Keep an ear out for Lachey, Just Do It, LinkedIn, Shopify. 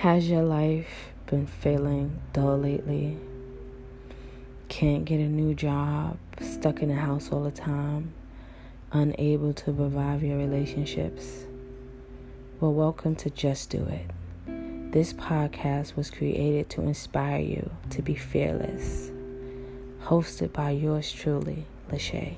Has your life been feeling dull lately? Can't get a new job, stuck in the house all the time, unable to revive your relationships? Well, welcome to Just Do It. This podcast was created to inspire you to be fearless. Hosted by yours truly, Lachey.